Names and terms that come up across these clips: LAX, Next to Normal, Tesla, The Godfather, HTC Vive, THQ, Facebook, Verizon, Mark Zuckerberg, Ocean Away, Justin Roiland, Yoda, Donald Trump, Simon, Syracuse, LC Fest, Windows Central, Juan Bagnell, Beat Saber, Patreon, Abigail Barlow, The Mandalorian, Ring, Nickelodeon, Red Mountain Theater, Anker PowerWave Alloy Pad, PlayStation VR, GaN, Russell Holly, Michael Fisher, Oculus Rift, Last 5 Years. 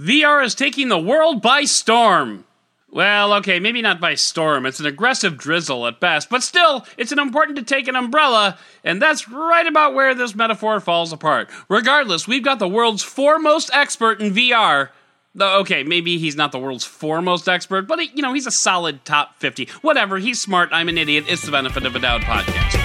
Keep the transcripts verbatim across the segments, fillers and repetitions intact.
V R is taking the world by storm. Well, okay, maybe not by storm. It's an aggressive drizzle at best, but still, it's an important to take an umbrella, and that's right about where this metaphor falls apart. Regardless, we've got the world's foremost expert in V R. Okay, maybe he's not the world's foremost expert, but, he, you know, he's a solid top fifty. Whatever, he's smart, I'm an idiot. It's the Benefit of a Doubt podcast.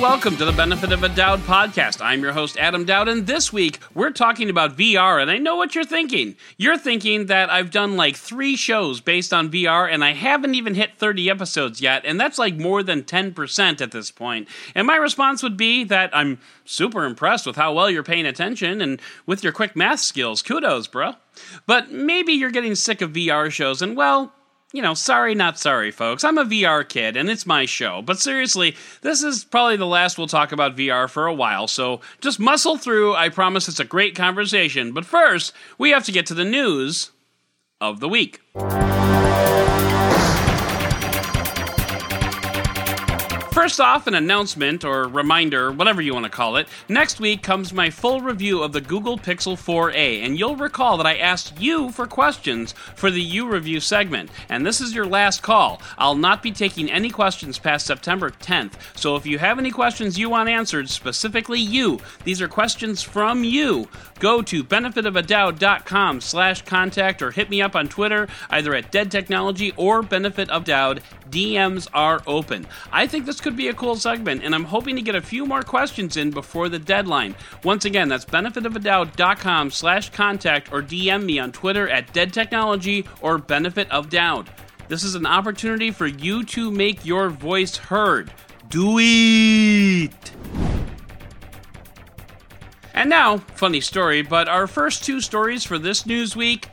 Welcome to the Benefit of a Doubt podcast. I'm your host, Adam Doud, and this week we're talking about V R, and I know what you're thinking. You're thinking that I've done like three shows based on V R, and I haven't even hit thirty episodes yet, and that's like more than ten percent at this point. And my response would be that I'm super impressed with how well you're paying attention and with your quick math skills. Kudos, bro. But maybe you're getting sick of V R shows, and well, you know, sorry, not sorry, folks. I'm a V R kid, and it's my show. But seriously, this is probably the last we'll talk about V R for a while, so just muscle through. I promise it's a great conversation. But first, we have to get to the news of the week. First off, an announcement or reminder, whatever you want to call it. Next week comes my full review of the Google Pixel four a, and you'll recall that I asked you for questions for the You Review segment, and this is your last call. I'll not be taking any questions past September tenth, so if you have any questions you want answered, specifically you, these are questions from you, go to benefitofadoubt.com slash contact or hit me up on Twitter, either at Dead Technology or Benefit of Doubt. D Ms are open. I think this could be a cool segment, and I'm hoping to get a few more questions in before the deadline. Once again, that's benefitofadoubt.com slash contact or D M me on Twitter at Dead Technology or Benefit of Doubt. This is an opportunity for you to make your voice heard. Do it! And now, funny story, but our first two stories for this news week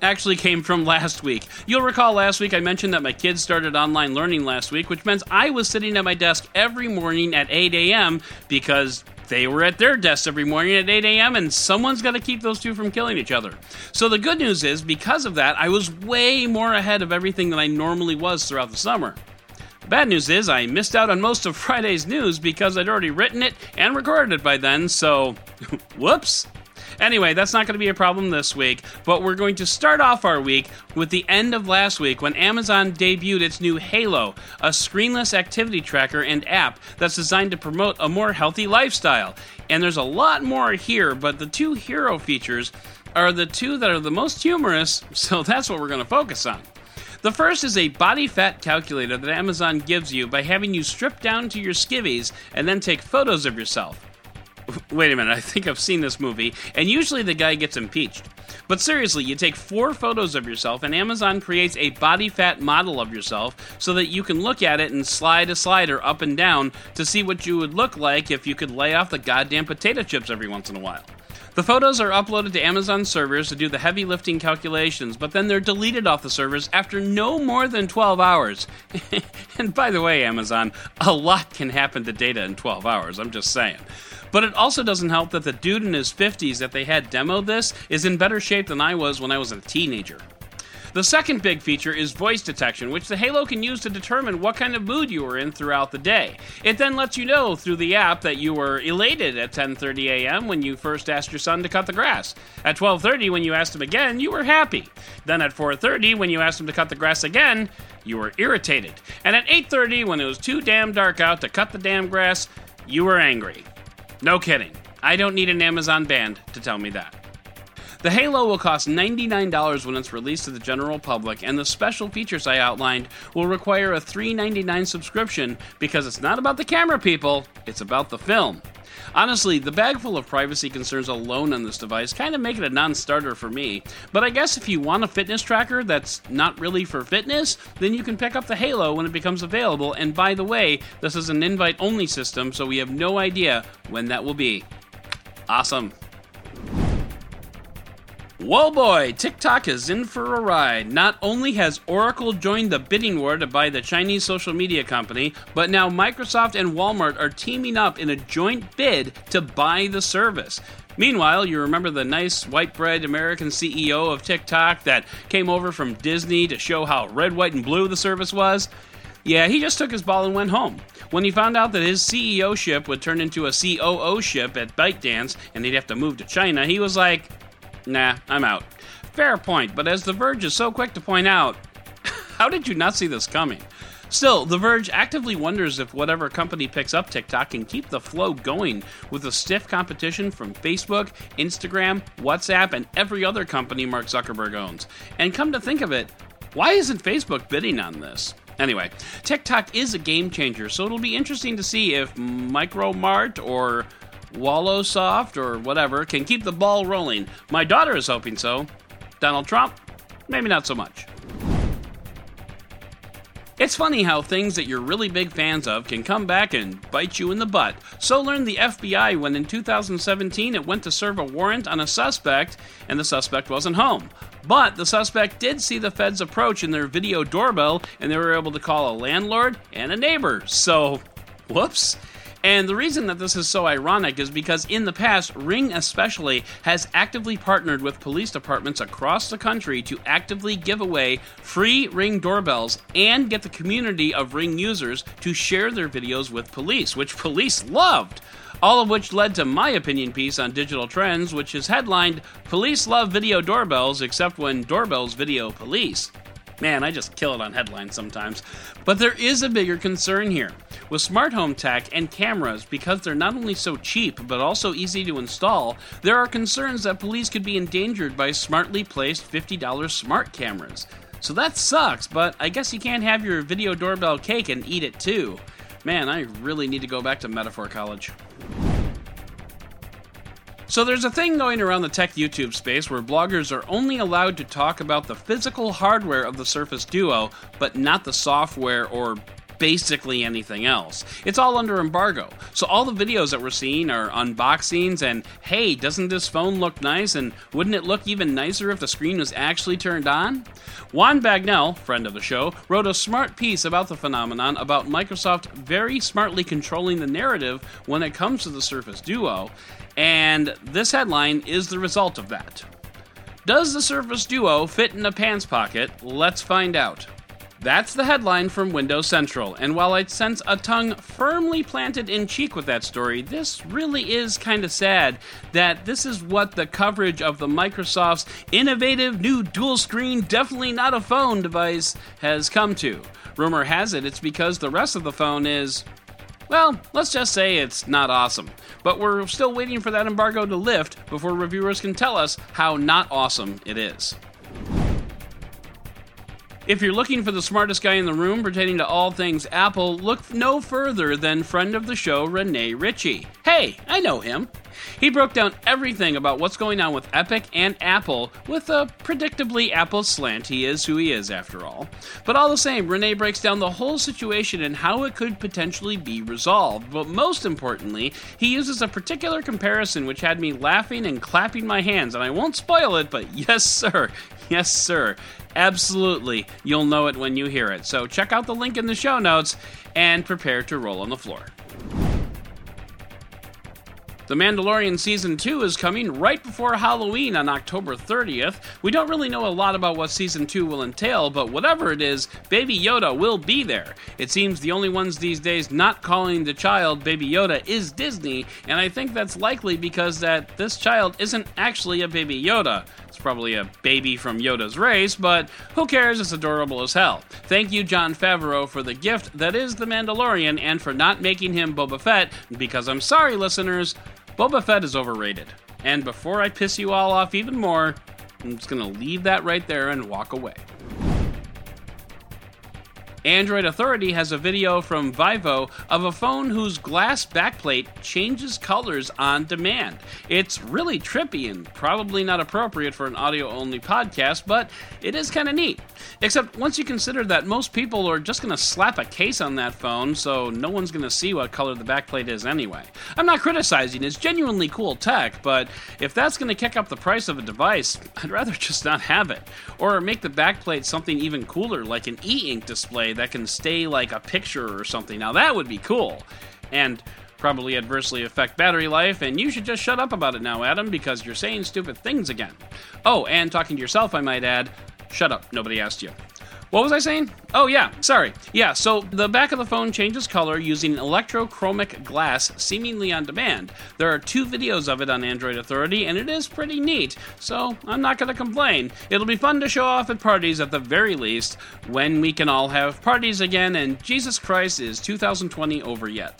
actually came from last week. You'll recall last week I mentioned that my kids started online learning last week, which meant I was sitting at my desk every morning at eight a.m. because they were at their desks every morning at eight a.m. and someone's got to keep those two from killing each other. So the good news is, because of that, I was way more ahead of everything than I normally was throughout the summer. The bad news is I missed out on most of Friday's news because I'd already written it and recorded it by then, so whoops. Anyway, that's not going to be a problem this week, but we're going to start off our week with the end of last week when Amazon debuted its new Halo, a screenless activity tracker and app that's designed to promote a more healthy lifestyle. And there's a lot more here, but the two hero features are the two that are the most humorous, so that's what we're going to focus on. The first is a body fat calculator that Amazon gives you by having you strip down to your skivvies and then take photos of yourself. Wait a minute, I think I've seen this movie, and usually the guy gets impeached. But seriously, you take four photos of yourself, and Amazon creates a body fat model of yourself so that you can look at it and slide a slider up and down to see what you would look like if you could lay off the goddamn potato chips every once in a while. The photos are uploaded to Amazon servers to do the heavy lifting calculations, but then they're deleted off the servers after no more than twelve hours. And by the way, Amazon, a lot can happen to data in twelve hours, I'm just saying. But it also doesn't help that the dude in his fifties that they had demoed this is in better shape than I was when I was a teenager. The second big feature is voice detection, which the Halo can use to determine what kind of mood you were in throughout the day. It then lets you know through the app that you were elated at ten thirty a.m. when you first asked your son to cut the grass. At twelve thirty, when you asked him again, you were happy. Then at four thirty, when you asked him to cut the grass again, you were irritated. And at eight thirty, when it was too damn dark out to cut the damn grass, you were angry. No kidding. I don't need an Amazon band to tell me that. The Halo will cost ninety-nine dollars when it's released to the general public, and the special features I outlined will require a three dollars and ninety-nine cents subscription because it's not about the camera, people, it's about the film. Honestly, the bag full of privacy concerns alone on this device kind of make it a non-starter for me, but I guess if you want a fitness tracker that's not really for fitness, then you can pick up the Halo when it becomes available, and by the way, this is an invite-only system, so we have no idea when that will be. Awesome. Whoa boy, TikTok is in for a ride. Not only has Oracle joined the bidding war to buy the Chinese social media company, but now Microsoft and Walmart are teaming up in a joint bid to buy the service. Meanwhile, you remember the nice white bread American C E O of TikTok that came over from Disney to show how red, white, and blue the service was? Yeah, he just took his ball and went home. When he found out that his C E O ship would turn into a C O O ship at ByteDance and he'd have to move to China, he was like, nah, I'm out. Fair point, but as The Verge is so quick to point out, how did you not see this coming? Still, The Verge actively wonders if whatever company picks up TikTok can keep the flow going with the stiff competition from Facebook, Instagram, WhatsApp, and every other company Mark Zuckerberg owns. And come to think of it, why isn't Facebook bidding on this? Anyway, TikTok is a game changer, so it'll be interesting to see if Micromart or Wallowsoft or whatever can keep the ball rolling. My daughter is hoping so. Donald Trump? Maybe not so much. It's funny how things that you're really big fans of can come back and bite you in the butt. So learned the F B I when in two thousand seventeen it went to serve a warrant on a suspect, and the suspect wasn't home. But the suspect did see the feds approach in their video doorbell, and they were able to call a landlord and a neighbor. So, whoops. And the reason that this is so ironic is because in the past, Ring especially has actively partnered with police departments across the country to actively give away free Ring doorbells and get the community of Ring users to share their videos with police, which police loved. All of which led to my opinion piece on Digital Trends, which is headlined, Police Love Video Doorbells, Except When Doorbells Video Police. Man, I just kill it on headlines sometimes. But there is a bigger concern here. With smart home tech and cameras, because they're not only so cheap but also easy to install, there are concerns that police could be endangered by smartly placed fifty dollars smart cameras. So that sucks, but I guess you can't have your video doorbell cake and eat it too. Man, I really need to go back to Metaphor College. So there's a thing going around the tech YouTube space where bloggers are only allowed to talk about the physical hardware of the Surface Duo, but not the software or basically anything else. It's all under embargo. So all the videos that we're seeing are unboxings and, hey, doesn't this phone look nice? And wouldn't it look even nicer if the screen was actually turned on? Juan Bagnell, friend of the show, wrote a smart piece about the phenomenon about Microsoft very smartly controlling the narrative when it comes to the Surface Duo. And this headline is the result of that. Does the Surface Duo fit in a pants pocket? Let's find out. That's the headline from Windows Central, and while I sense a tongue firmly planted in cheek with that story, this really is kind of sad that this is what the coverage of the Microsoft's innovative new dual-screen, definitely not a phone device has come to. Rumor has it it's because the rest of the phone is, well, let's just say it's not awesome. But we're still waiting for that embargo to lift before reviewers can tell us how not awesome it is. If you're looking for the smartest guy in the room pertaining to all things Apple, look no further than friend of the show, Rene Ritchie. Hey, I know him. He broke down everything about what's going on with Epic and Apple with a predictably Apple slant. He is who he is, after all. But all the same, Rene breaks down the whole situation and how it could potentially be resolved. But most importantly, he uses a particular comparison which had me laughing and clapping my hands. And I won't spoil it, but yes, sir. Yes, sir. Absolutely. You'll know it when you hear it. So check out the link in the show notes and prepare to roll on the floor. The Mandalorian Season two is coming right before Halloween on October thirtieth. We don't really know a lot about what Season two will entail, but whatever it is, Baby Yoda will be there. It seems the only ones these days not calling the child Baby Yoda is Disney, and I think that's likely because that this child isn't actually a Baby Yoda. It's probably a baby from Yoda's race, but who cares? It's adorable as hell. Thank you, Jon Favreau, for the gift that is The Mandalorian and for not making him Boba Fett, because I'm sorry, listeners, Boba Fett is overrated. And before I piss you all off even more, I'm just going to leave that right there and walk away. Android Authority has a video from Vivo of a phone whose glass backplate changes colors on demand. It's really trippy and probably not appropriate for an audio-only podcast, but it is kind of neat. Except once you consider that most people are just going to slap a case on that phone, so no one's going to see what color the backplate is anyway. I'm not criticizing, it's genuinely cool tech, but if that's going to kick up the price of a device, I'd rather just not have it. Or make the backplate something even cooler, like an e-ink display that can stay like a picture or something. Now that would be cool. And probably adversely affect battery life, and you should just shut up about it now, Adam, because you're saying stupid things again. Oh, and talking to yourself, I might add, shut up, nobody asked you. What was I saying? Oh, yeah, sorry. Yeah, so the back of the phone changes color using electrochromic glass seemingly on demand. There are two videos of it on Android Authority, and it is pretty neat, so I'm not going to complain. It'll be fun to show off at parties at the very least, when we can all have parties again, and Jesus Christ, is two thousand twenty over yet?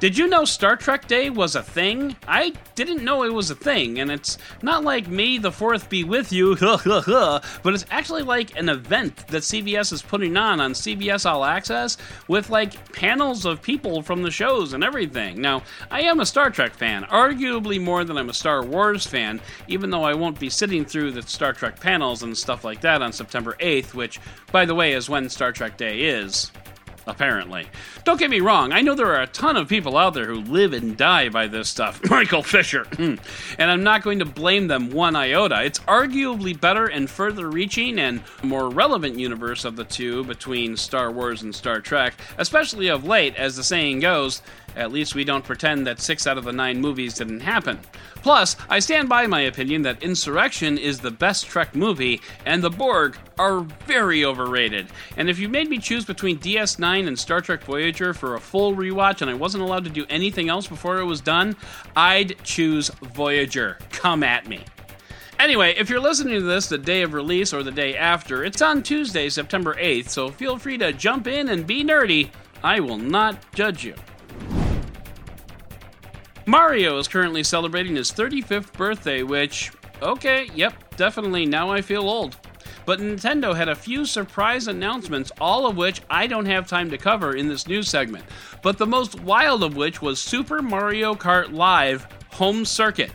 Did you know Star Trek Day was a thing? I didn't know it was a thing, and it's not like May the fourth be with you, but it's actually like an event that C B S is putting on on C B S All Access with like panels of people from the shows and everything. Now, I am a Star Trek fan, arguably more than I'm a Star Wars fan, even though I won't be sitting through the Star Trek panels and stuff like that on September eighth, which, by the way, is when Star Trek Day is. Apparently. Don't get me wrong, I know there are a ton of people out there who live and die by this stuff. Michael Fisher. And I'm not going to blame them one iota. It's arguably better and further reaching and more relevant universe of the two between Star Wars and Star Trek, especially of late, as the saying goes, at least we don't pretend that six out of the nine movies didn't happen. Plus, I stand by my opinion that Insurrection is the best Trek movie, and the Borg are very overrated. And if you made me choose between D S nine and Star Trek Voyager for a full rewatch and I wasn't allowed to do anything else before it was done, I'd choose Voyager. Come at me. Anyway, if you're listening to this the day of release or the day after, it's on Tuesday, September eighth, so feel free to jump in and be nerdy. I will not judge you. Mario is currently celebrating his thirty-fifth birthday, which, okay, yep, definitely, now I feel old. But Nintendo had a few surprise announcements, all of which I don't have time to cover in this news segment. But the most wild of which was Super Mario Kart Live Home Circuit.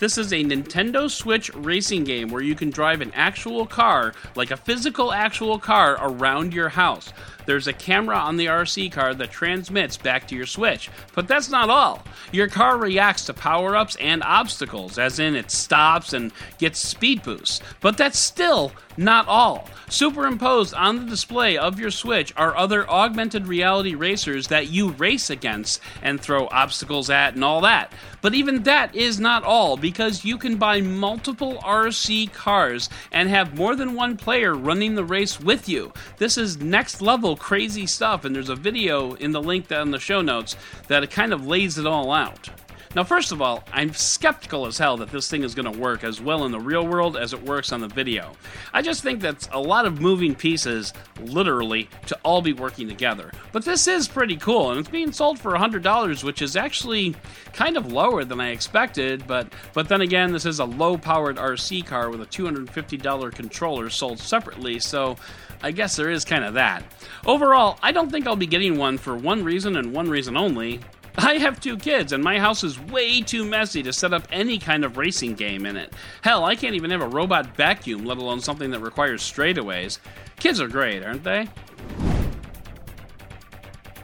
This is a Nintendo Switch racing game where you can drive an actual car, like a physical actual car, around your house. There's a camera on the R C car that transmits back to your Switch. But that's not all. Your car reacts to power-ups and obstacles, as in it stops and gets speed boosts. But that's still not all. Superimposed on the display of your Switch are other augmented reality racers that you race against and throw obstacles at and all that. But even that is not all, because you can buy multiple R C cars and have more than one player running the race with you. This is next level crazy stuff, and there's a video in the link down in the show notes that it kind of lays it all out. Now, first of all, I'm skeptical as hell that this thing is going to work as well in the real world as it works on the video. I just think that's a lot of moving pieces, literally, to all be working together. But this is pretty cool, and it's being sold for one hundred dollars, which is actually kind of lower than I expected, but, but then again, this is a low-powered R C car with a two hundred fifty dollars controller sold separately, so I guess there is kind of that. Overall, I don't think I'll be getting one for one reason and one reason only. I have two kids, and my house is way too messy to set up any kind of racing game in it. Hell, I can't even have a robot vacuum, let alone something that requires straightaways. Kids are great, aren't they?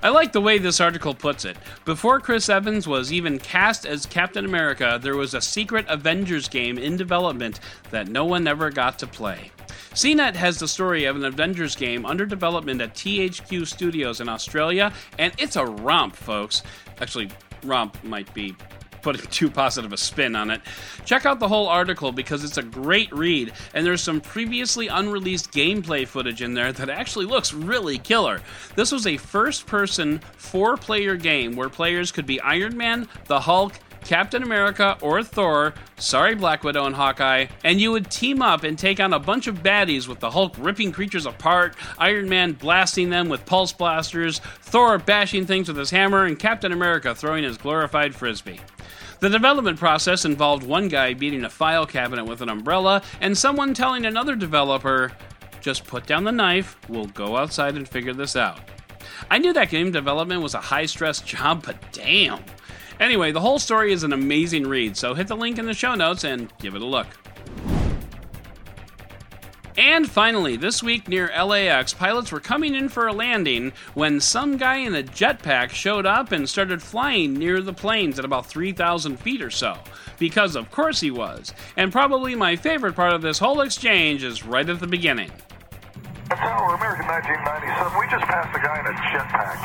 I like the way this article puts it. Before Chris Evans was even cast as Captain America, there was a secret Avengers game in development that no one ever got to play. C net has the story of an Avengers game under development at T H Q Studios in Australia, and it's a romp, folks. Actually, romp might be putting too positive a spin on it. Check out the whole article because it's a great read, and there's some previously unreleased gameplay footage in there that actually looks really killer. This was a first-person, four-player game where players could be Iron Man, the Hulk, Captain America, or Thor, sorry Black Widow and Hawkeye, and you would team up and take on a bunch of baddies with the Hulk ripping creatures apart, Iron Man blasting them with pulse blasters, Thor bashing things with his hammer, and Captain America throwing his glorified frisbee. The development process involved one guy beating a file cabinet with an umbrella and someone telling another developer, just put down the knife, we'll go outside and figure this out. I knew that game development was a high-stress job, but damn. Anyway, the whole story is an amazing read, so hit the link in the show notes and give it a look. And finally, this week near L A X, pilots were coming in for a landing when some guy in a jetpack showed up and started flying near the planes at about three thousand feet or so. Because of course he was. And probably my favorite part of this whole exchange is right at the beginning. Tower, American nineteen ninety-seven. We just passed a guy in a jetpack.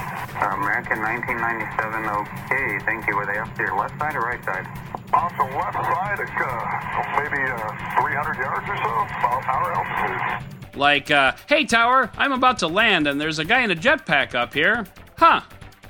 American nineteen ninety-seven, okay. Thank you. Were they up to your left side or right side? Off the left side, at, uh, maybe uh, three hundred yards or so, about our altitude. Like, uh, hey, Tower, I'm about to land, and there's a guy in a jetpack up here. Huh.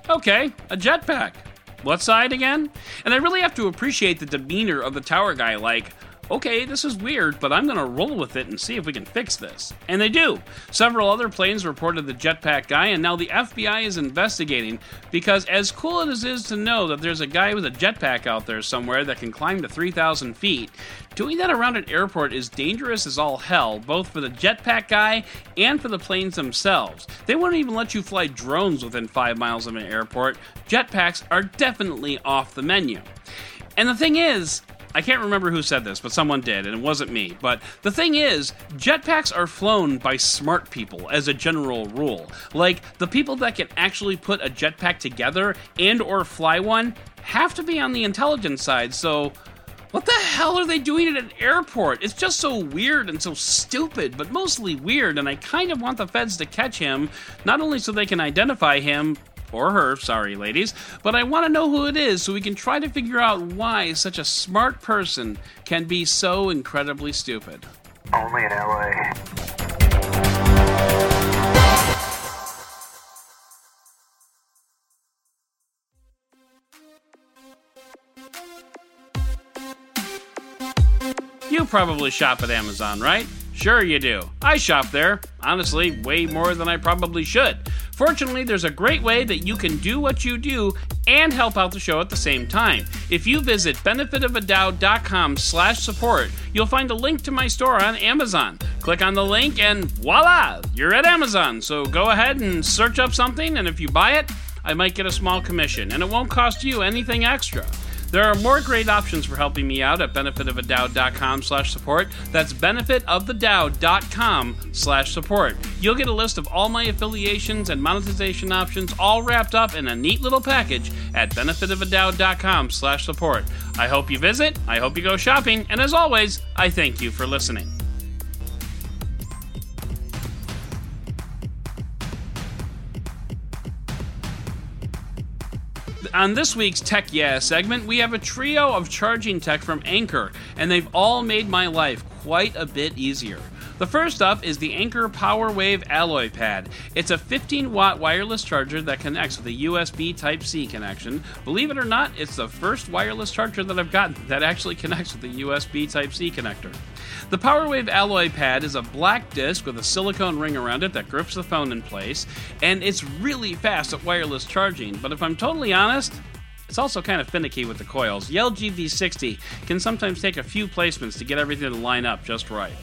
Okay, a jetpack. What side again? And I really have to appreciate the demeanor of the Tower guy, like, okay, this is weird, but I'm going to roll with it and see if we can fix this. And they do. Several other planes reported the jetpack guy, and now the F B I is investigating, because as cool as it is to know that there's a guy with a jetpack out there somewhere that can climb to three thousand feet, doing that around an airport is dangerous as all hell, both for the jetpack guy and for the planes themselves. They wouldn't even let you fly drones within five miles of an airport. Jetpacks are definitely off the menu. And the thing is, I can't remember who said this, but someone did, and it wasn't me. But the thing is, jetpacks are flown by smart people, as a general rule. Like, the people that can actually put a jetpack together and or fly one have to be on the intelligence side, so what the hell are they doing at an airport? It's just so weird and so stupid, but mostly weird, and I kind of want the feds to catch him, not only so they can identify him, or her, sorry ladies, but I want to know who it is so we can try to figure out why such a smart person can be so incredibly stupid. Only in L A. You probably shop at Amazon, right? Sure you do. I shop there, honestly, way more than I probably should. Fortunately, there's a great way that you can do what you do and help out the show at the same time. If you visit benefitofadoubt.com slash support, you'll find a link to my store on Amazon. Click on the link and voila, you're at Amazon. So go ahead and search up something, and if you buy it, I might get a small commission, and it won't cost you anything extra. There are more great options for helping me out at benefitofadoubt.com slash support. That's benefitofthedoubt.com slash support. You'll get a list of all my affiliations and monetization options all wrapped up in a neat little package at benefitofadoubt.com slash support. I hope you visit, I hope you go shopping, and as always, I thank you for listening. On this week's Tech Yeah segment, we have a trio of charging tech from Anker, and they've all made my life quite a bit easier. The first up is the Anker PowerWave Alloy Pad. It's a fifteen watt wireless charger that connects with a U S B Type-C connection. Believe it or not, it's the first wireless charger that I've gotten that actually connects with a U S B Type-C connector. The PowerWave Alloy Pad is a black disc with a silicone ring around it that grips the phone in place, and it's really fast at wireless charging, but if I'm totally honest, it's also kind of finicky with the coils. The L G V sixty can sometimes take a few placements to get everything to line up just right.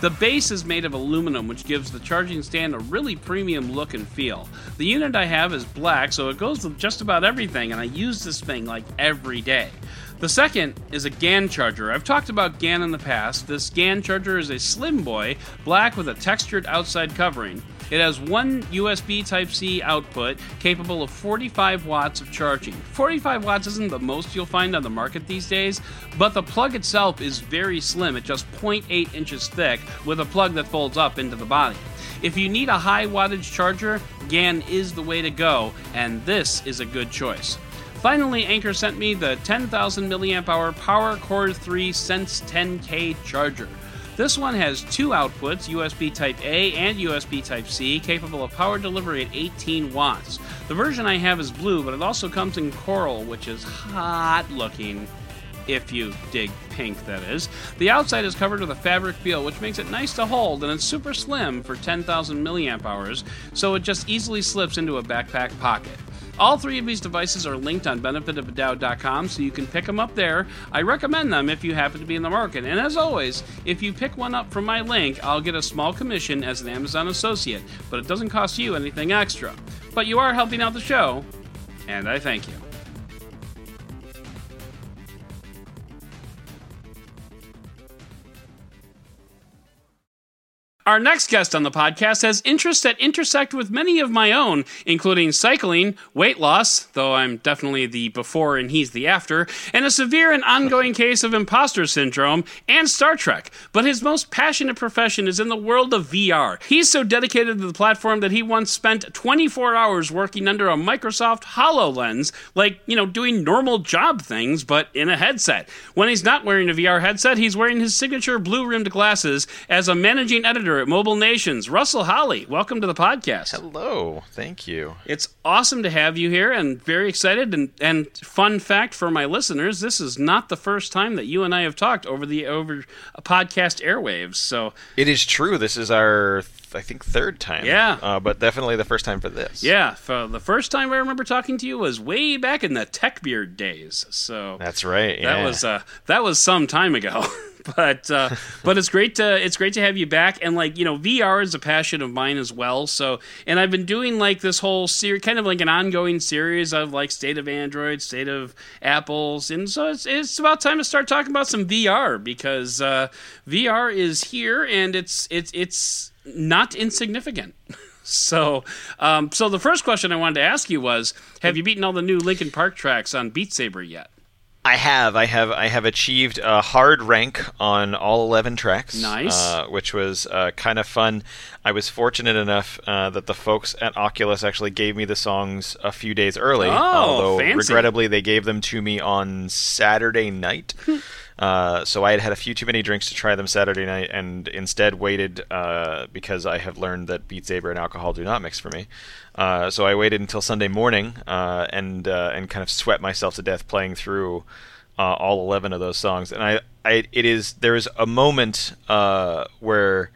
The base is made of aluminum, which gives the charging stand a really premium look and feel. The unit I have is black, so it goes with just about everything, and I use this thing like every day. The second is a GaN charger. I've talked about GaN in the past. This GaN charger is a slim boy, black with a textured outside covering. It has one U S B Type-C output, capable of forty-five watts of charging. forty-five watts isn't the most you'll find on the market these days, but the plug itself is very slim at just zero point eight inches thick, with a plug that folds up into the body. If you need a high wattage charger, GaN is the way to go, and this is a good choice. Finally, Anker sent me the ten thousand milliamp hour PowerCore three Sense ten K charger. This one has two outputs, U S B Type-A and U S B Type-C, capable of power delivery at eighteen watts. The version I have is blue, but it also comes in coral, which is hot looking, if you dig pink, that is. The outside is covered with a fabric feel, which makes it nice to hold, and it's super slim for ten thousand milliamp hours, so it just easily slips into a backpack pocket. All three of these devices are linked on benefit of a doubt dot com, so you can pick them up there. I recommend them if you happen to be in the market. And as always, if you pick one up from my link, I'll get a small commission as an Amazon associate, but it doesn't cost you anything extra. But you are helping out the show, and I thank you. Our next guest on the podcast has interests that intersect with many of my own, including cycling, weight loss, though I'm definitely the before and he's the after, and a severe and ongoing case of imposter syndrome, and Star Trek. But his most passionate profession is in the world of V R. He's so dedicated to the platform that he once spent twenty-four hours working under a Microsoft HoloLens, like, you know, doing normal job things, but in a headset. When he's not wearing a V R headset, he's wearing his signature blue-rimmed glasses as a managing editor at Mobile Nations. Russell Holly, welcome to the podcast. Hello. Thank you. It's awesome to have you here and very excited. And, and fun fact for my listeners, this is not the first time that you and I have talked over the over podcast airwaves. So it is true. This is our th- I think third time. Yeah. Uh, but definitely the first time for this. Yeah. For the first time I remember talking to you was way back in the Tech Beard days. So that's right. Yeah. That was uh, that was some time ago. But uh, but it's great to it's great to have you back. And like, you know, V R is a passion of mine as well. So, and I've been doing like this whole series, kind of like an ongoing series of like State of Android, State of Apples, and so it's it's about time to start talking about some V R, because uh, V R is here and it's it's it's not insignificant. So, um, so the first question I wanted to ask you was: have you beaten all the new Linkin Park tracks on Beat Saber yet? I have, I have, I have achieved a hard rank on all eleven tracks. Nice, uh, which was uh, kind of fun. I was fortunate enough uh, that the folks at Oculus actually gave me the songs a few days early. Oh, although fancy. Regrettably, they gave them to me on Saturday night. Uh, so I had had a few too many drinks to try them Saturday night, and instead waited uh, because I have learned that Beat Saber and alcohol do not mix for me. Uh, so I waited until Sunday morning uh, and uh, and kind of sweat myself to death playing through uh, all eleven of those songs. And I, I it is there is a moment uh, where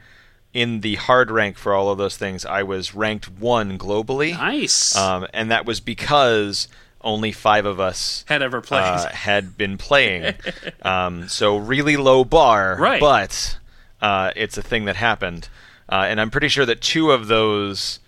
in the hard rank for all of those things I was ranked one globally. Nice, um, and that was because only five of us had ever played, uh, had been playing. um, so really low bar, right. But uh, it's a thing that happened. Uh, and I'm pretty sure that two of those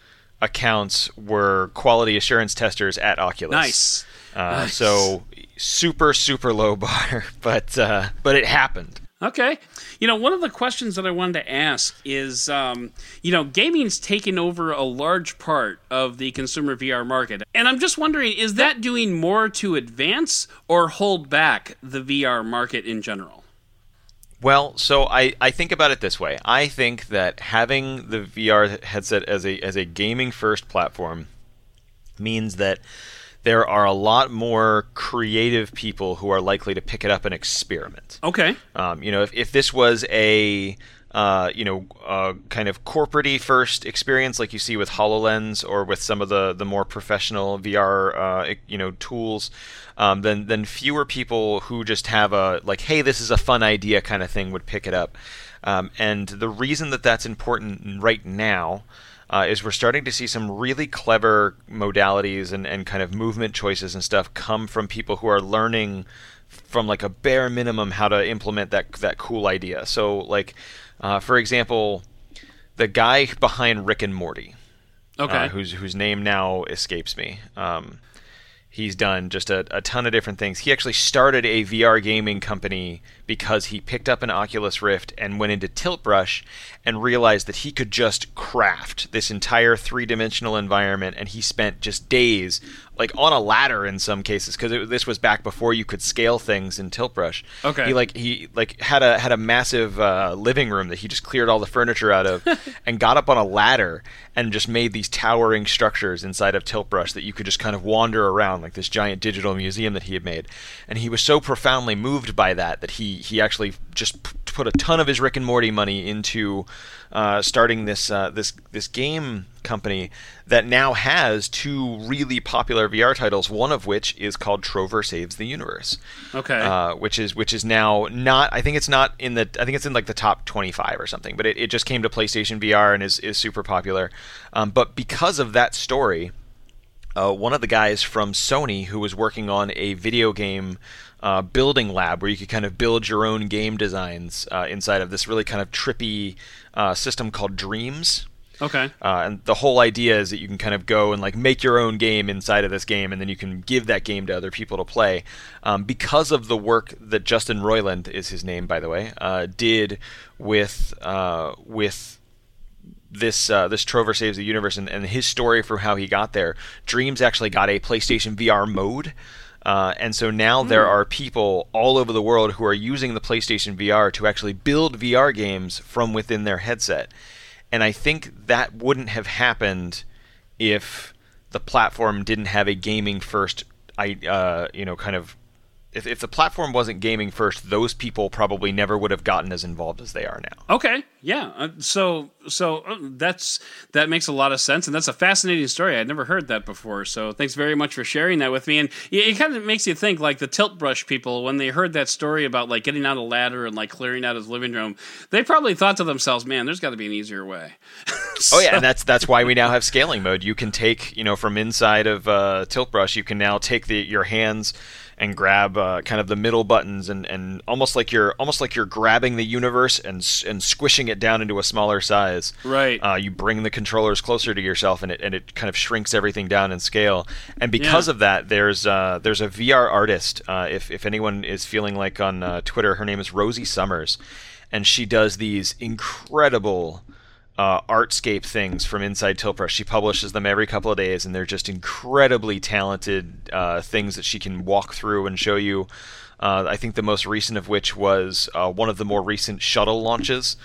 accounts were quality assurance testers at Oculus. Nice. Uh, nice. So super, super low bar, but uh, but it happened. Okay. You know, one of the questions that I wanted to ask is, um, you know, gaming's taken over a large part of the consumer V R market. And I'm just wondering, is that doing more to advance or hold back the V R market in general? Well, so I, I think about it this way. I think that having the V R headset as a as a gaming-first platform means that there are a lot more creative people who are likely to pick it up and experiment. Okay. Um, you know, if, if this was a, uh, you know, uh, kind of corporate-y first experience like you see with HoloLens or with some of the, the more professional V R, uh, you know, tools, um, then, then fewer people who just have a, like, hey, this is a fun idea kind of thing would pick it up. Um, and the reason that that's important right now Uh, is we're starting to see some really clever modalities and, and kind of movement choices and stuff come from people who are learning from like a bare minimum how to implement that that cool idea. So like, uh, for example, the guy behind Rick and Morty, okay, uh, whose whose name now escapes me. Um, he's done just a, a ton of different things. He actually started a V R gaming company because he picked up an Oculus Rift and went into Tilt Brush and realized that he could just craft this entire three-dimensional environment, and he spent just days, like on a ladder in some cases, because this was back before you could scale things in Tilt Brush. Okay. He like he like had a had a massive uh, living room that he just cleared all the furniture out of, and got up on a ladder and just made these towering structures inside of Tilt Brush that you could just kind of wander around, like this giant digital museum that he had made. And he was so profoundly moved by that that he. He actually just p- put a ton of his Rick and Morty money into uh, starting this uh, this this game company that now has two really popular V R titles. One of which is called Trover Saves the Universe. Okay, uh, which is which is now not. I think it's not in the. I think it's in like the top twenty-five or something. But it, it just came to PlayStation V R and is is super popular. Um, but because of that story, uh, one of the guys from Sony who was working on a video game Uh, building lab where you could kind of build your own game designs uh, inside of this really kind of trippy uh, system called Dreams. Okay. Uh, and the whole idea is that you can kind of go and like make your own game inside of this game, and then you can give that game to other people to play. Um, because of the work that Justin Roiland, is his name by the way, uh, did with uh, with this uh, this Trover Saves the Universe and, and his story from how he got there, Dreams actually got a PlayStation V R mode. Uh, and so now mm. there are people all over the world who are using the PlayStation V R to actually build V R games from within their headset. And I think that wouldn't have happened if the platform didn't have a gaming first, I uh, you know, kind of, if, if the platform wasn't gaming first, those people probably never would have gotten as involved as they are now. Okay, yeah. So so that's that makes a lot of sense, and that's a fascinating story. I'd never heard that before, so thanks very much for sharing that with me. And it kind of makes you think, like the Tilt Brush people, when they heard that story about like getting out a ladder and like clearing out his living room, they probably thought to themselves, man, there's got to be an easier way. So. Oh, yeah, and that's that's why we now have scaling mode. You can take, you know, from inside of uh, Tilt Brush, you can now take the your hands and grab uh, kind of the middle buttons, and, and almost like you're almost like you're grabbing the universe and and squishing it down into a smaller size. Right. Uh, you bring the controllers closer to yourself, and it and it kind of shrinks everything down in scale. And because yeah. of that, there's uh, there's a V R artist. Uh, if if anyone is feeling like on uh, Twitter, her name is Rosie Summers, and she does these incredible uh, artscape things from inside Tilt Brush. She publishes them every couple of days, and they're just incredibly talented uh, things that she can walk through and show you. Uh, I think the most recent of which was uh, one of the more recent shuttle launches.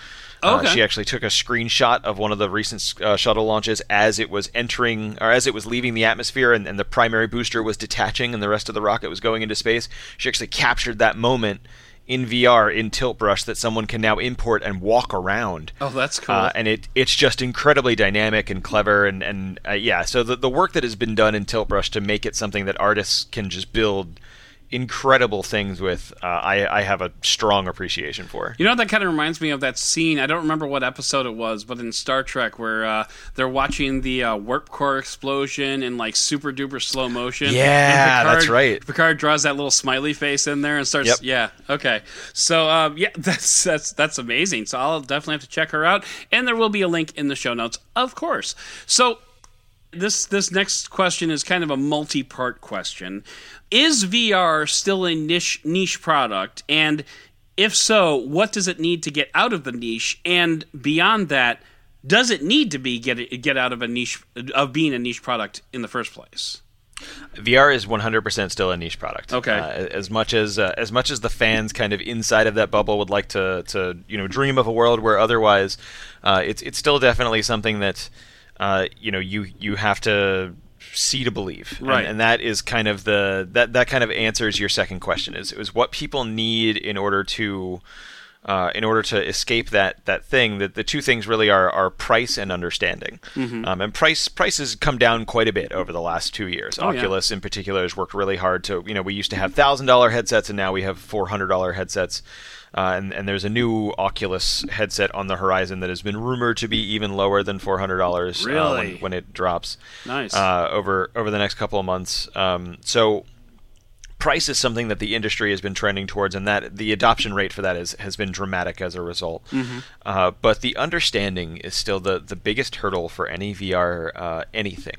Uh, okay. She actually took a screenshot of one of the recent uh, shuttle launches as it was entering, or as it was leaving the atmosphere, and, and the primary booster was detaching, and the rest of the rocket was going into space. She actually captured that moment in V R, in Tilt Brush, that someone can now import and walk around. Oh, that's cool. Uh, and it it's just incredibly dynamic and clever, and, and uh, yeah, so the, the work that has been done in Tilt Brush to make it something that artists can just build incredible things with, uh, I, I have a strong appreciation for. You know, that kind of reminds me of that scene, I don't remember what episode it was, but in Star Trek, where uh, they're watching the uh, warp core explosion in like super duper slow motion. Yeah, Picard, that's right. Picard draws that little smiley face in there and starts, yep. yeah, okay. So, um, yeah, that's, that's, that's amazing. So I'll definitely have to check her out, and there will be a link in the show notes, of course. So This this next question is kind of a multi-part question. Is V R still a niche niche product? And if so, what does it need to get out of the niche? And beyond that, does it need to be get get out of a niche of being a niche product in the first place? V R is one hundred percent still a niche product. Okay. Uh, as much as uh, as much as the fans kind of inside of that bubble would like to to you know dream of a world where otherwise, uh, it's it's still definitely something that. Uh, you know, you, you have to see to believe, right? And, and that is kind of the that, that kind of answers your second question. Is it was what people need in order to uh, in order to escape that that thing. That the two things really are are price and understanding. Mm-hmm. Um, and price prices come down quite a bit over the last two years. Oh, Oculus yeah. in particular has worked really hard to. You know, we used to have one thousand dollars headsets, and now we have four hundred dollars headsets. Uh, and, and there's a new Oculus headset on the horizon that has been rumored to be even lower than four hundred dollars really? uh, when, when it drops. Nice. Uh, over over the next couple of months. Um, so price is something that the industry has been trending towards, and that the adoption rate for that is, has been dramatic as a result. Mm-hmm. Uh, but the understanding is still the, the biggest hurdle for any V R uh, anything.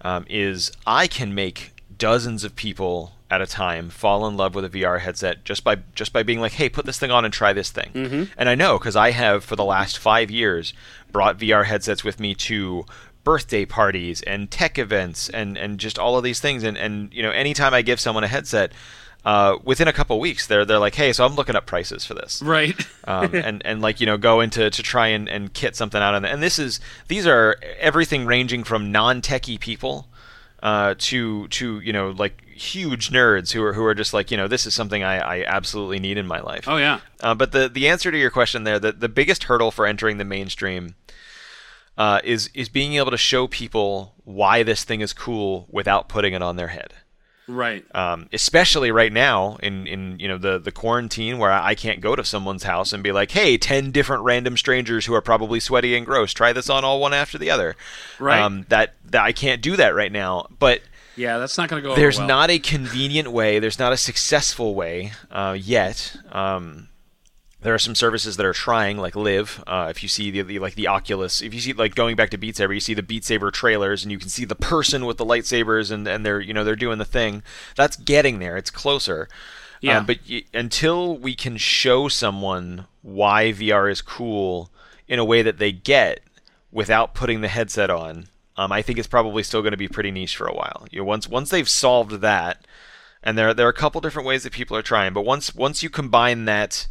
Um, is I can make dozens of people at a time fall in love with a V R headset just by just by being like, hey, put this thing on and try this thing. Mm-hmm. And I know because I have for the last five years brought V R headsets with me to birthday parties and tech events and, and just all of these things. And, and you know, anytime I give someone a headset, uh, within a couple of weeks they're they're like, hey, so I'm looking up prices for this, right? um, and and like you know go into to try and, and kit something out on that. And this is these are everything ranging from non-techie people. Uh, to to you know like huge nerds who are who are just like you know this is something I, I absolutely need in my life. Oh yeah. Uh, but the the answer to your question there, the, the biggest hurdle for entering the mainstream uh, is is being able to show people why this thing is cool without putting it on their head. Right. Um, especially right now in, in you know the, the quarantine where I can't go to someone's house and be like, hey, ten different random strangers who are probably sweaty and gross, try this on all one after the other. Right. Um, that, that I can't do that right now. But yeah, that's not going to go. There's over well. not a convenient way. There's not a successful way uh, yet. Um, there are some services that are trying, like Live. Uh, if you see the, the like the Oculus, if you see like going back to Beat Saber, you see the Beat Saber trailers, and you can see the person with the lightsabers, and, and they're you know they're doing the thing. That's getting there. It's closer. Yeah. Um, but y- until we can show someone why V R is cool in a way that they get, without putting the headset on, um, I think it's probably still going to be pretty niche for a while. You know, once once they've solved that, and there there are a couple different ways that people are trying, but once once you combine that,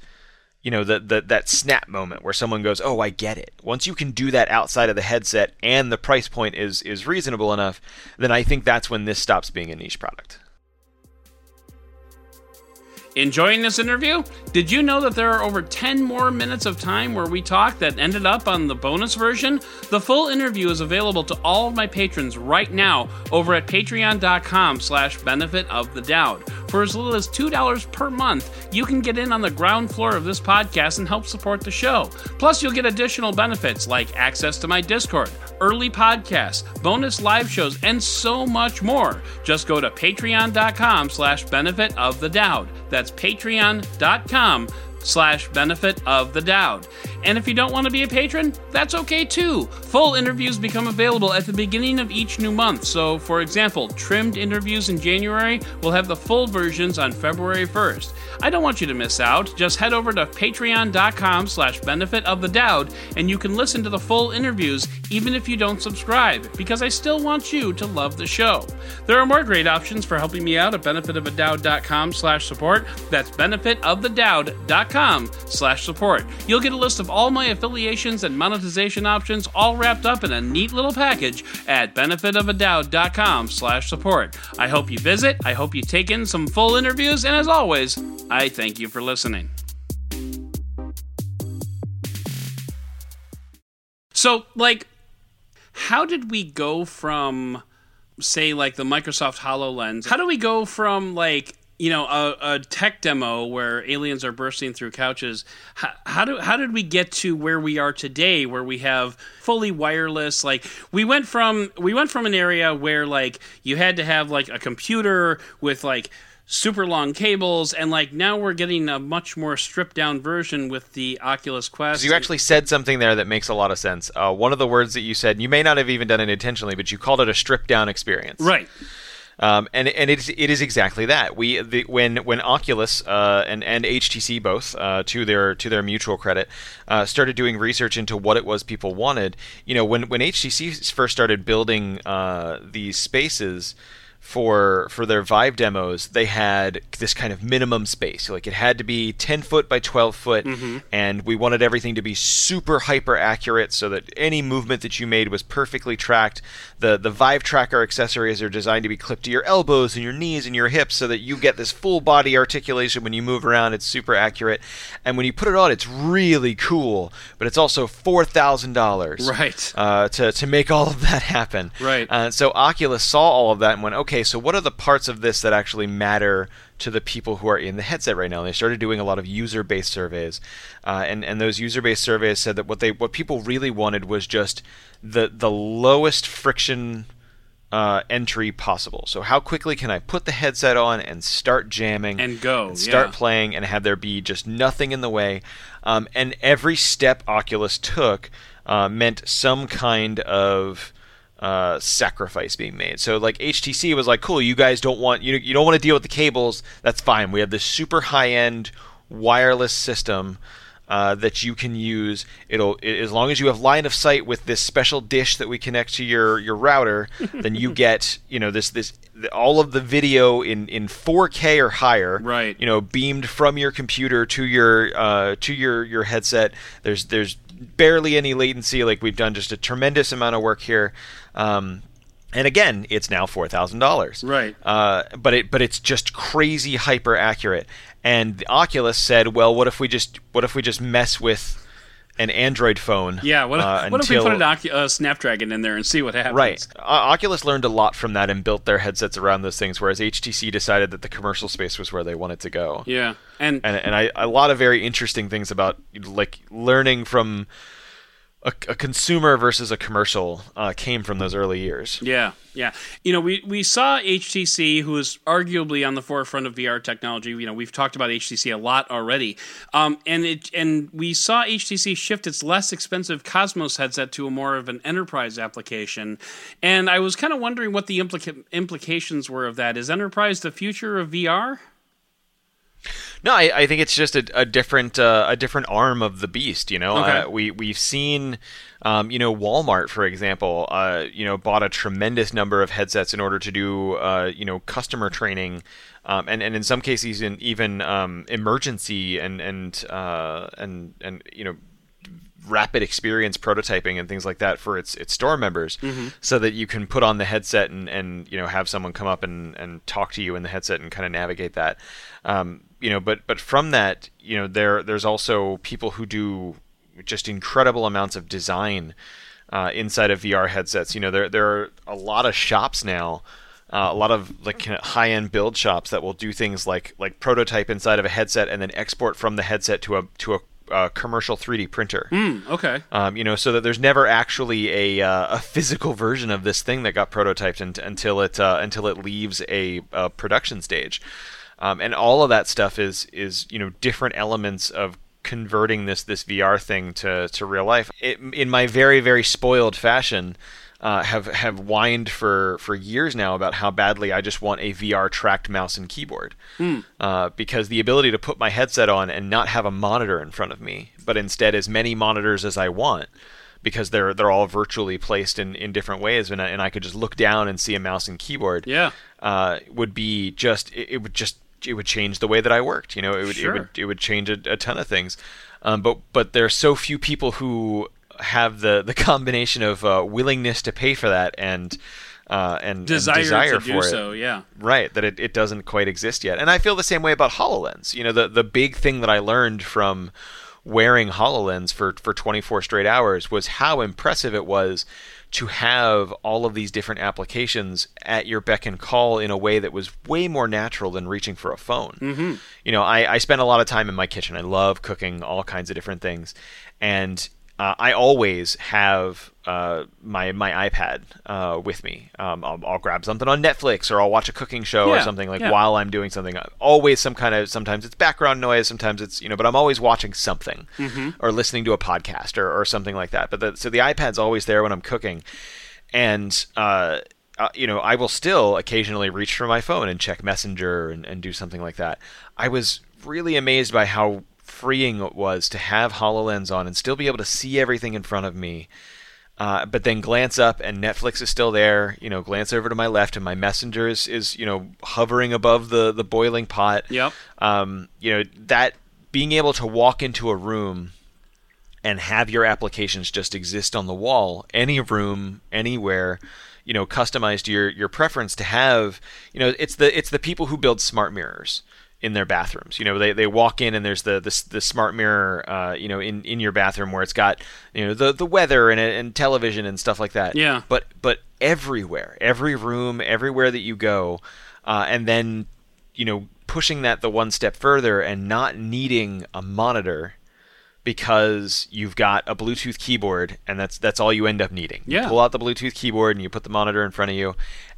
you know, the, the that snap moment where someone goes, "Oh, I get it." Once you can do that outside of the headset and the price point is is reasonable enough, then I think that's when this stops being a niche product. Enjoying this interview? Did you know that there are over ten more minutes of time where we talk that ended up on the bonus version? The full interview is available to all of my patrons right now over at patreon.com slash benefit of the doubt. For as little as two dollars per month, you can get in on the ground floor of this podcast and help support the show. Plus, you'll get additional benefits like access to my Discord, early podcasts, bonus live shows, and so much more. Just go to patreon.com slash benefit of the doubt. That's patreon.com slash benefit of the doubt. And if you don't want to be a patron, that's okay too. Full interviews become available at the beginning of each new month. So, for example, trimmed interviews in January will have the full versions on February first. I don't want you to miss out. Just head over to patreon.com slash benefit of the doubt and you can listen to the full interviews even if you don't subscribe, because I still want you to love the show. There are more great options for helping me out at benefitofadoubt.com slash support. That's benefitofthedoubt.com slash support. You'll get a list of all my affiliations and monetization options all wrapped up in a neat little package at benefitofadoubt.com slash support. I hope you visit. I hope you take in some full interviews. And as always, I thank you for listening. So, like, how did we go from, say, like the Microsoft HoloLens? How do we go from, like, you know, a, a tech demo where aliens are bursting through couches? How, how do how did we get to where we are today, where we have fully wireless? Like, we went from we went from an area where, like, you had to have, like, a computer with, like, super long cables, and, like, now we're getting a much more stripped down version with the Oculus Quest. You actually said something there that makes a lot of sense. Uh, one of the words that you said, and you may not have even done it intentionally, but you called it a stripped down experience, right? Um, and and it is, it is exactly that. We the, when when Oculus uh, and and H T C both uh, to their to their mutual credit uh, started doing research into what it was people wanted. You know, when when H T C first started building uh, these spaces for for their Vive demos, they had this kind of minimum space. Like, it had to be ten foot by twelve foot, mm-hmm. and we wanted everything to be super hyper accurate so that any movement that you made was perfectly tracked. The the Vive tracker accessories are designed to be clipped to your elbows and your knees and your hips so that you get this full body articulation when you move around. It's super accurate. And when you put it on, it's really cool, but it's also four thousand dollars right. uh, to, to make all of that happen. Right. Uh, so Oculus saw all of that and went, okay, Okay, so what are the parts of this that actually matter to the people who are in the headset right now? And they started doing a lot of user-based surveys, uh, and and those user-based surveys said that what they what people really wanted was just the the lowest friction uh, entry possible. So how quickly can I put the headset on and start jamming and go and start yeah. playing and have there be just nothing in the way? Um, and every step Oculus took uh, meant some kind of Uh, sacrifice being made. So, like, H T C was like, cool, you guys don't want you you don't want to deal with the cables, that's fine. We have this super high-end wireless system uh, that you can use. It'll it, as long as you have line of sight with this special dish that we connect to your your router, then you get, you know, this this all of the video in, in four K or higher, right? You know, beamed from your computer to your uh, to your your headset. There's there's barely any latency. Like, we've done just a tremendous amount of work here. Um, and again, it's now four thousand dollars. Right. Uh, but it, but it's just crazy hyper accurate. And the Oculus said, well, what if we just, what if we just mess with an Android phone? Yeah. What, uh, what until, if we put an Ocu- uh, Snapdragon in there and see what happens? Right. O- Oculus learned a lot from that and built their headsets around those things, whereas H T C decided that the commercial space was where they wanted to go. Yeah. And, and, and I, a lot of very interesting things about, like, learning from A, a consumer versus a commercial uh, came from those early years. Yeah, yeah. You know, we, we saw H T C, who is arguably on the forefront of V R technology. You know, we've talked about H T C a lot already. Um, and it and we saw H T C shift its less expensive Cosmos headset to a more of an enterprise application. And I was kind of wondering what the implica- implications were of that. Is enterprise the future of V R? No, I, I think it's just a, a different uh, a different arm of the beast. You know, okay. uh, we we've seen, um, you know, Walmart, for example, uh, you know, bought a tremendous number of headsets in order to do, uh, you know, customer training, um, and and in some cases in, even um, emergency and and uh, and and you know. rapid experience prototyping and things like that for its its store members, mm-hmm. so that you can put on the headset and, and you know have someone come up and, and talk to you in the headset and kind of navigate that, um, you know. But but from that, you know, there there's also people who do just incredible amounts of design uh, inside of V R headsets. You know, there there are a lot of shops now. Uh, a lot of like kind of high-end build shops that will do things like like prototype inside of a headset and then export from the headset to a to a Uh, commercial three D printer. Mm, okay. Um, you know, so that there's never actually a uh, a physical version of this thing that got prototyped and, until it uh, until it leaves a, a production stage, um, and all of that stuff is is you know different elements of converting this this V R thing to to real life. It, in my very very spoiled fashion, uh, have have whined for for years now about how badly I just want a V R tracked mouse and keyboard, mm. uh, because the ability to put my headset on and not have a monitor in front of me, but instead as many monitors as I want, because they're they're all virtually placed in, in different ways, and I, and I could just look down and see a mouse and keyboard. Yeah, uh, would be just it, it would just it would change the way that I worked. You know, it would sure. it would it would change a, a ton of things, um, but but there are so few people who have the, the combination of uh, willingness to pay for that and uh, and desire, and desire to for do it. So, yeah, right. That it, it doesn't quite exist yet. And I feel the same way about HoloLens. You know, the the big thing that I learned from wearing HoloLens for for twenty-four straight hours was how impressive it was to have all of these different applications at your beck and call in a way that was way more natural than reaching for a phone. Mm-hmm. You know, I I spend a lot of time in my kitchen. I love cooking all kinds of different things, and Uh, I always have uh, my my iPad uh, with me. Um, I'll, I'll grab something on Netflix, or I'll watch a cooking show yeah, or something like yeah. while I'm doing something. Always some kind of sometimes it's background noise, sometimes it's you know, but I'm always watching something mm-hmm. or listening to a podcast or, or something like that. But the, so the iPad's always there when I'm cooking, and uh, uh, you know I will still occasionally reach for my phone and check Messenger and, and do something like that. I was really amazed by how freeing it was to have HoloLens on and still be able to see everything in front of me, uh, but then glance up and Netflix is still there, you know, glance over to my left and my Messenger is, is you know, hovering above the, the boiling pot. Yep. Um, you know, that being able to walk into a room and have your applications just exist on the wall, any room, anywhere, you know, customized to your, your preference to have, you know, it's the it's the people who build smart mirrors in their bathrooms. You know, they, they walk in and there's the the, the smart mirror, uh, you know, in, in your bathroom where it's got, you know, the, the weather and and television and stuff like that. Yeah. But but everywhere, every room, everywhere that you go, uh, and then, you know, pushing that the one step further and not needing a monitor because you've got a Bluetooth keyboard and that's that's all you end up needing. Yeah. You pull out the Bluetooth keyboard and you put the monitor in front of you,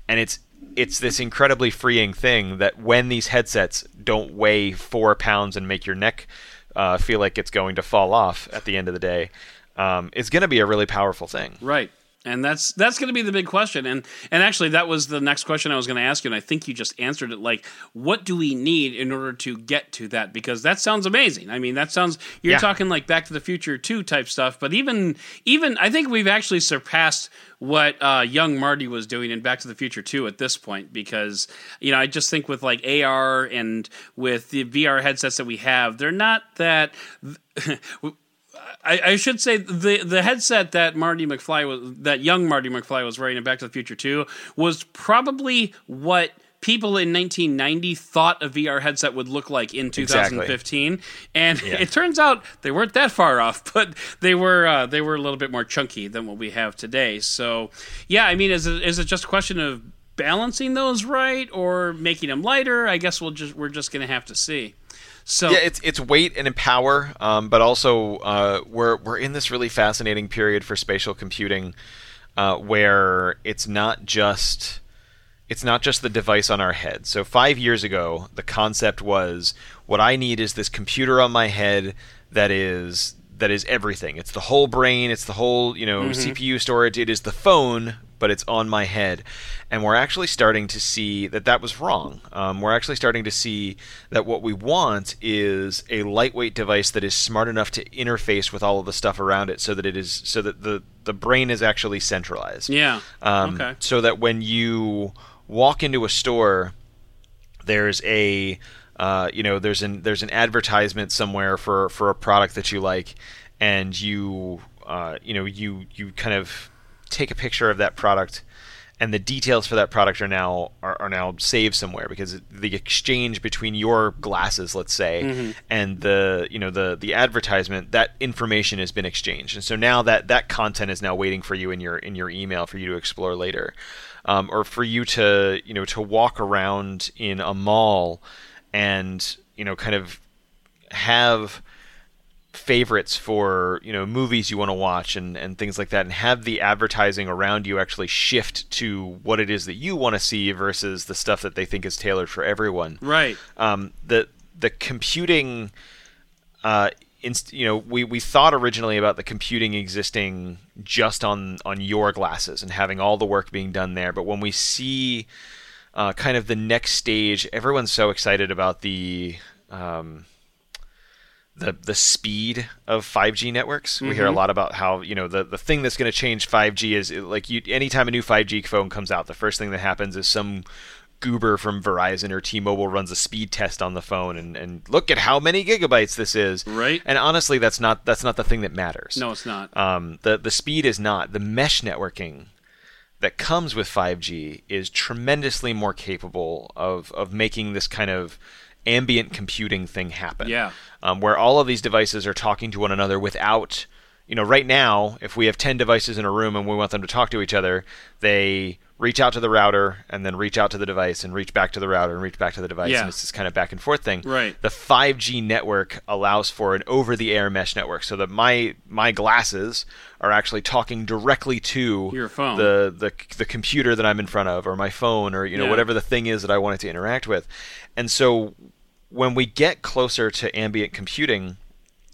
and it's It's this incredibly freeing thing that when these headsets don't weigh four pounds and make your neck uh, feel like it's going to fall off at the end of the day, um, it's going to be a really powerful thing. Right. And that's that's going to be the big question. And and actually, that was the next question I was going to ask you, and I think you just answered it. Like, what do we need in order to get to that? Because that sounds amazing. I mean, that sounds you're yeah. talking like Back to the Future two type stuff. But even even I think we've actually surpassed what uh, young Marty was doing in Back to the Future two at this point, because, you know, I just think with like A R and with the V R headsets that we have, they're not that – I, I should say the, the headset that Marty McFly was, that young Marty McFly was wearing in Back to the Future two was probably what people in nineteen ninety thought a V R headset would look like in two thousand fifteen. Exactly. And yeah. it turns out they weren't that far off, but they were uh, they were a little bit more chunky than what we have today. So, yeah, I mean, is it, is it just a question of balancing those right or making them lighter? I guess we'll just we're just going to have to see. So yeah, it's it's weight and power, um, but also uh, we're we're in this really fascinating period for spatial computing, uh, where it's not just it's not just the device on our head. So five years ago, the concept was what I need is this computer on my head that is that is everything. It's the whole brain. It's the whole, you know, mm-hmm. C P U storage. It is the phone, but it's on my head. And we're actually starting to see that that was wrong. Um, we're actually starting to see that what we want is a lightweight device that is smart enough to interface with all of the stuff around it, so that it is, so that the, the brain is actually centralized. Yeah. Um, okay. So that when you walk into a store, there's a Uh, you know, there's an there's an advertisement somewhere for, for a product that you like, and you uh, you know you you kind of take a picture of that product, and the details for that product are now are, are now saved somewhere, because the exchange between your glasses, let's say, mm-hmm. and the you know the the advertisement, that information has been exchanged, and so now that that content is now waiting for you in your in your email for you to explore later, um, or for you to you know to walk around in a mall. And, you know, kind of have favorites for, you know, movies you want to watch and, and things like that, and have the advertising around you actually shift to what it is that you want to see versus the stuff that they think is tailored for everyone. Right. Um, the the computing, uh, inst- you know, we, we thought originally about the computing existing just on, on your glasses and having all the work being done there. But when we see... Uh, kind of the next stage, everyone's so excited about the um, the the speed of five G networks. Mm-hmm. We hear a lot about how, you know, the, the thing that's going to change five G is, it, like, you, anytime a new five G phone comes out, the first thing that happens is some goober from Verizon or T-Mobile runs a speed test on the phone and, and look at how many gigabytes this is. Right. And honestly, that's not that's not the thing that matters. No, it's not. Um, the the speed is not. The mesh networking that comes with five G is tremendously more capable of, of making this kind of ambient computing thing happen. Yeah. Um, where all of these devices are talking to one another without, you know, right now, if we have ten devices in a room and we want them to talk to each other, they reach out to the router and then reach out to the device and reach back to the router and reach back to the device. Yeah. And it's this kind of back and forth thing. Right. The five G network allows for an over-the-air mesh network, so that my my glasses are actually talking directly to your phone, the, the the computer that I'm in front of, or my phone, or you know yeah. whatever the thing is that I wanted to interact with. And so when we get closer to ambient computing,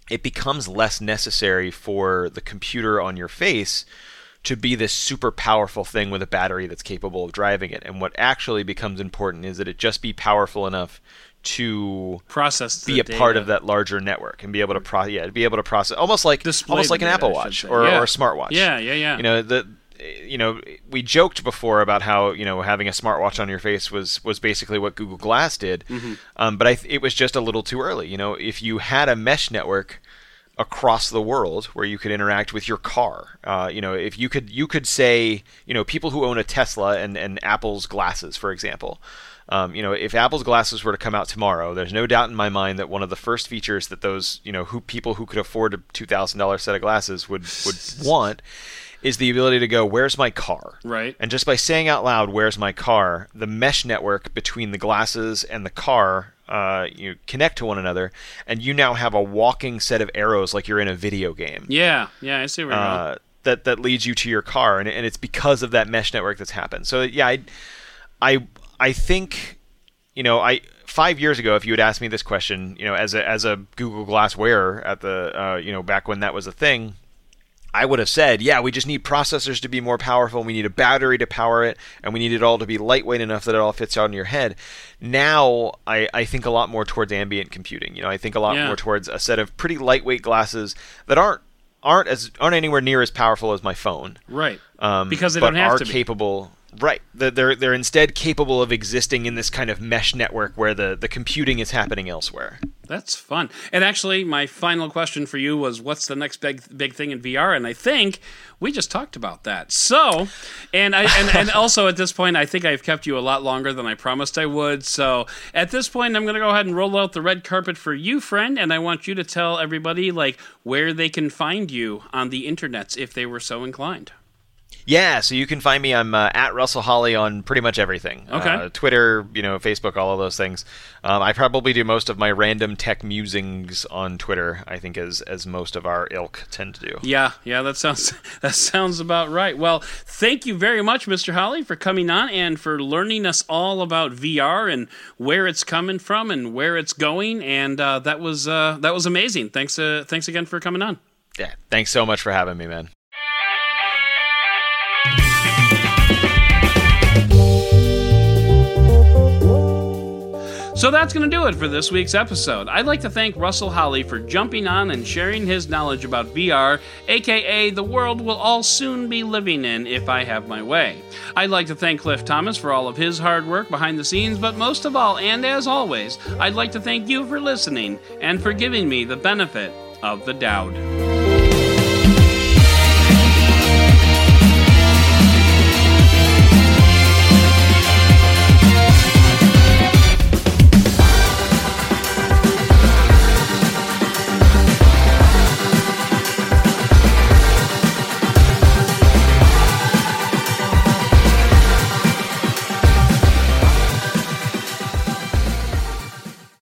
it becomes less necessary for the computer on your face to be this super powerful thing with a battery that's capable of driving it. And what actually becomes important is that it just be powerful enough to process be a data. part of that larger network and be able to pro- yeah, be able to process almost like Display almost like an data, Apple Watch or, yeah. or a smartwatch. Yeah, yeah, yeah. You know, the you know, we joked before about how, you know, having a smartwatch on your face was, was basically what Google Glass did. Mm-hmm. Um, but I th- it was just a little too early. You know, if you had a mesh network across the world where you could interact with your car. Uh, you know, if you could, you could say, you know, people who own a Tesla and, and Apple's glasses, for example, um, you know, if Apple's glasses were to come out tomorrow, there's no doubt in my mind that one of the first features that those, you know, who people who could afford a two thousand dollars set of glasses would, would want is the ability to go, where's my car? Right. And just by saying out loud, where's my car, the mesh network between the glasses and the car Uh, you connect to one another, and you now have a walking set of arrows like you're in a video game. Yeah, yeah, I see where you're uh, going. That, that leads you to your car, and, and it's because of that mesh network that's happened. So, yeah, I, I, I think, you know, I five years ago, if you had asked me this question, you know, as a, as a Google Glass wearer at the, uh, you know, back when that was a thing, I would have said, yeah, we just need processors to be more powerful, we need a battery to power it, and we need it all to be lightweight enough that it all fits on your head. Now, I, I think a lot more towards ambient computing. You know, I think a lot yeah. more towards a set of pretty lightweight glasses that aren't aren't as aren't anywhere near as powerful as my phone. Right. Um, because they don't have to be. But are capable. Right. They're, they're instead capable of existing in this kind of mesh network where the, the computing is happening elsewhere. That's fun. And actually, my final question for you was, what's the next big big thing in V R? And I think we just talked about that. So, and I and, and also at this point, I think I've kept you a lot longer than I promised I would. So at this point, I'm going to go ahead and roll out the red carpet for you, friend. And I want you to tell everybody, like, where they can find you on the internets if they were so inclined. Yeah, so you can find me. I'm uh, at Russell Holly on pretty much everything. Okay. Uh, Twitter, you know, Facebook, all of those things. Um, I probably do most of my random tech musings on Twitter, I think, as as most of our ilk tend to do. Yeah, yeah, that sounds that sounds about right. Well, thank you very much, Mister Holly, for coming on and for learning us all about V R and where it's coming from and where it's going. And uh, that was uh, that was amazing. Thanks, uh, thanks again for coming on. yeah, thanks so much for having me, man. So that's going to do it for this week's episode. I'd like to thank Russell Holly for jumping on and sharing his knowledge about V R, aka the world we'll all soon be living in if I have my way. I'd like to thank Cliff Thomas for all of his hard work behind the scenes, but most of all, and as always, I'd like to thank you for listening and for giving me the benefit of the doubt.